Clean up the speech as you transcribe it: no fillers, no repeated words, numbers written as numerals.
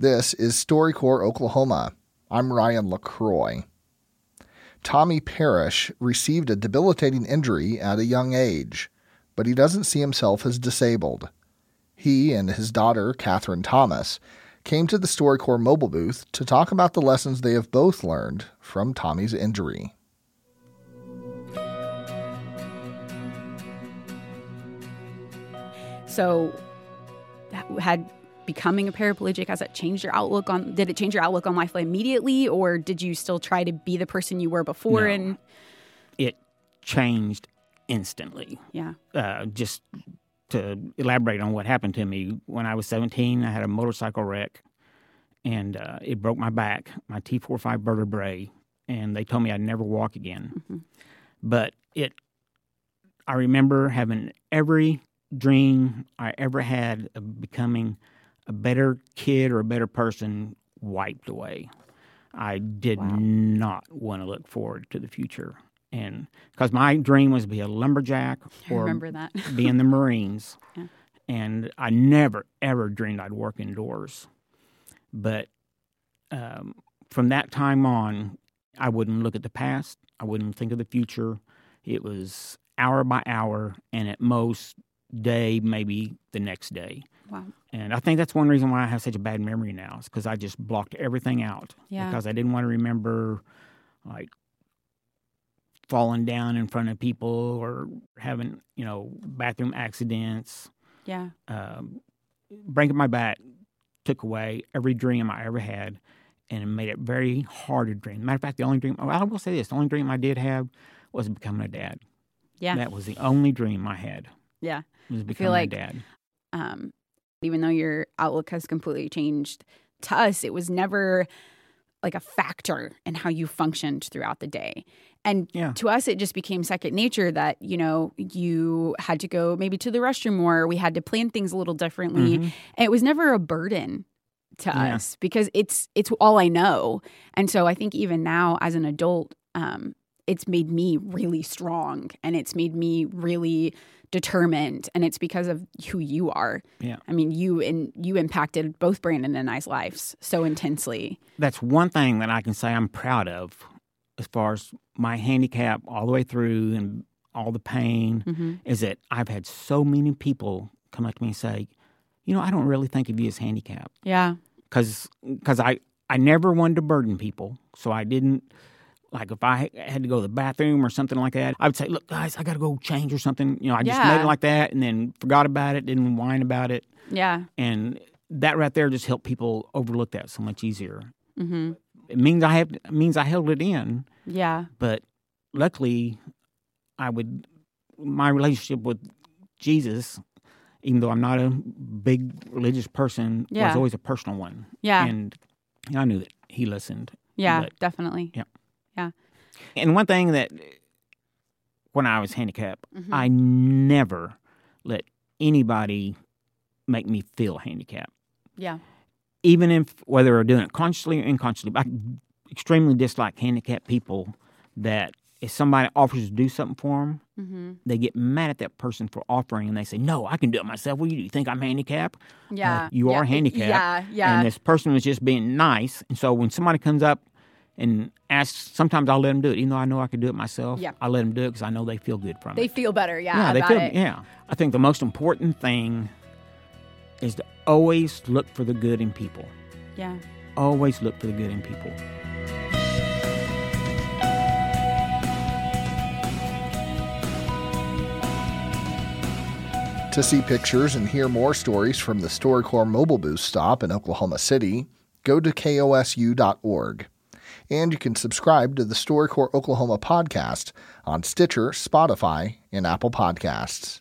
This is StoryCorps Oklahoma. I'm Ryan LaCroix. Tommy Parrish received a debilitating injury at a young age, but he doesn't see himself as disabled. He and his daughter, Catherine Thomas, came to the StoryCorps mobile booth to talk about the lessons they have both learned from Tommy's injury. So, had becoming a paraplegic, has that changed your outlook on? Did it change your outlook on life immediately, or did you still try to be the person you were before? No. And it changed instantly. Yeah. Just to elaborate on what happened to me, when I was 17, I had a motorcycle wreck, and it broke my back, my T45 vertebrae, and they told me I'd never walk again. Mm-hmm. But I remember having every dream I ever had of becoming a better kid or a better person wiped away. I did not want to look forward to the future, and because my dream was to be a lumberjack or be in the Marines, yeah. And I never ever dreamed I'd work indoors. But from that time on, I wouldn't look at the past. I wouldn't think of the future. It was hour by hour, and at most day, maybe the next day. Wow. And I think that's one reason why I have such a bad memory now, is because I just blocked everything out. Yeah. Because I didn't want to remember, like, falling down in front of people or having, bathroom accidents. Yeah. Breaking my back took away every dream I ever had, and it made it very hard to dream. Matter of fact, the only dream I did have was becoming a dad. Yeah. That was the only dream I had. Yeah. I feel like, dad. Even though your outlook has completely changed, to us, it was never like a factor in how you functioned throughout the day. And to us, it just became second nature that, you had to go maybe to the restroom more. We had to plan things a little differently. Mm-hmm. And it was never a burden to us because it's all I know. And so I think even now as an adult, it's made me really strong, and it's made me really determined, and it's because of who you are. Yeah. I mean, you impacted both Brandon and I's lives so intensely. That's one thing that I can say I'm proud of as far as my handicap all the way through and all the pain, mm-hmm. is that I've had so many people come up to me and say, I don't really think of you as handicapped. Yeah. Because I never wanted to burden people, so I didn't. Like, if I had to go to the bathroom or something like that, I would say, look, guys, I got to go change or something. I just made it like that and then forgot about it, didn't whine about it. Yeah. And that right there just helped people overlook that so much easier. Mm-hmm. It means I held it in. Yeah. But luckily, my relationship with Jesus, even though I'm not a big religious person, was always a personal one. Yeah. And I knew that he listened. Yeah, definitely. Yeah. Yeah. And one thing that, when I was handicapped, mm-hmm. I never let anybody make me feel handicapped. Yeah. Even if, whether they're doing it consciously or unconsciously, I extremely dislike handicapped people that if somebody offers to do something for them, mm-hmm. they get mad at that person for offering, and they say, no, I can do it myself. Well, you think I'm handicapped? Yeah. You are handicapped. Yeah, yeah. And this person was just being nice. And so when somebody comes up and ask, sometimes I'll let them do it. Even though I know I could do it myself, I let them do it because I know they feel good from it. They feel better, about it. Yeah. I think the most important thing is to always look for the good in people. Yeah. Always look for the good in people. To see pictures and hear more stories from the StoryCorps mobile booth stop in Oklahoma City, go to KOSU.org. And you can subscribe to the StoryCorps Oklahoma podcast on Stitcher, Spotify, and Apple Podcasts.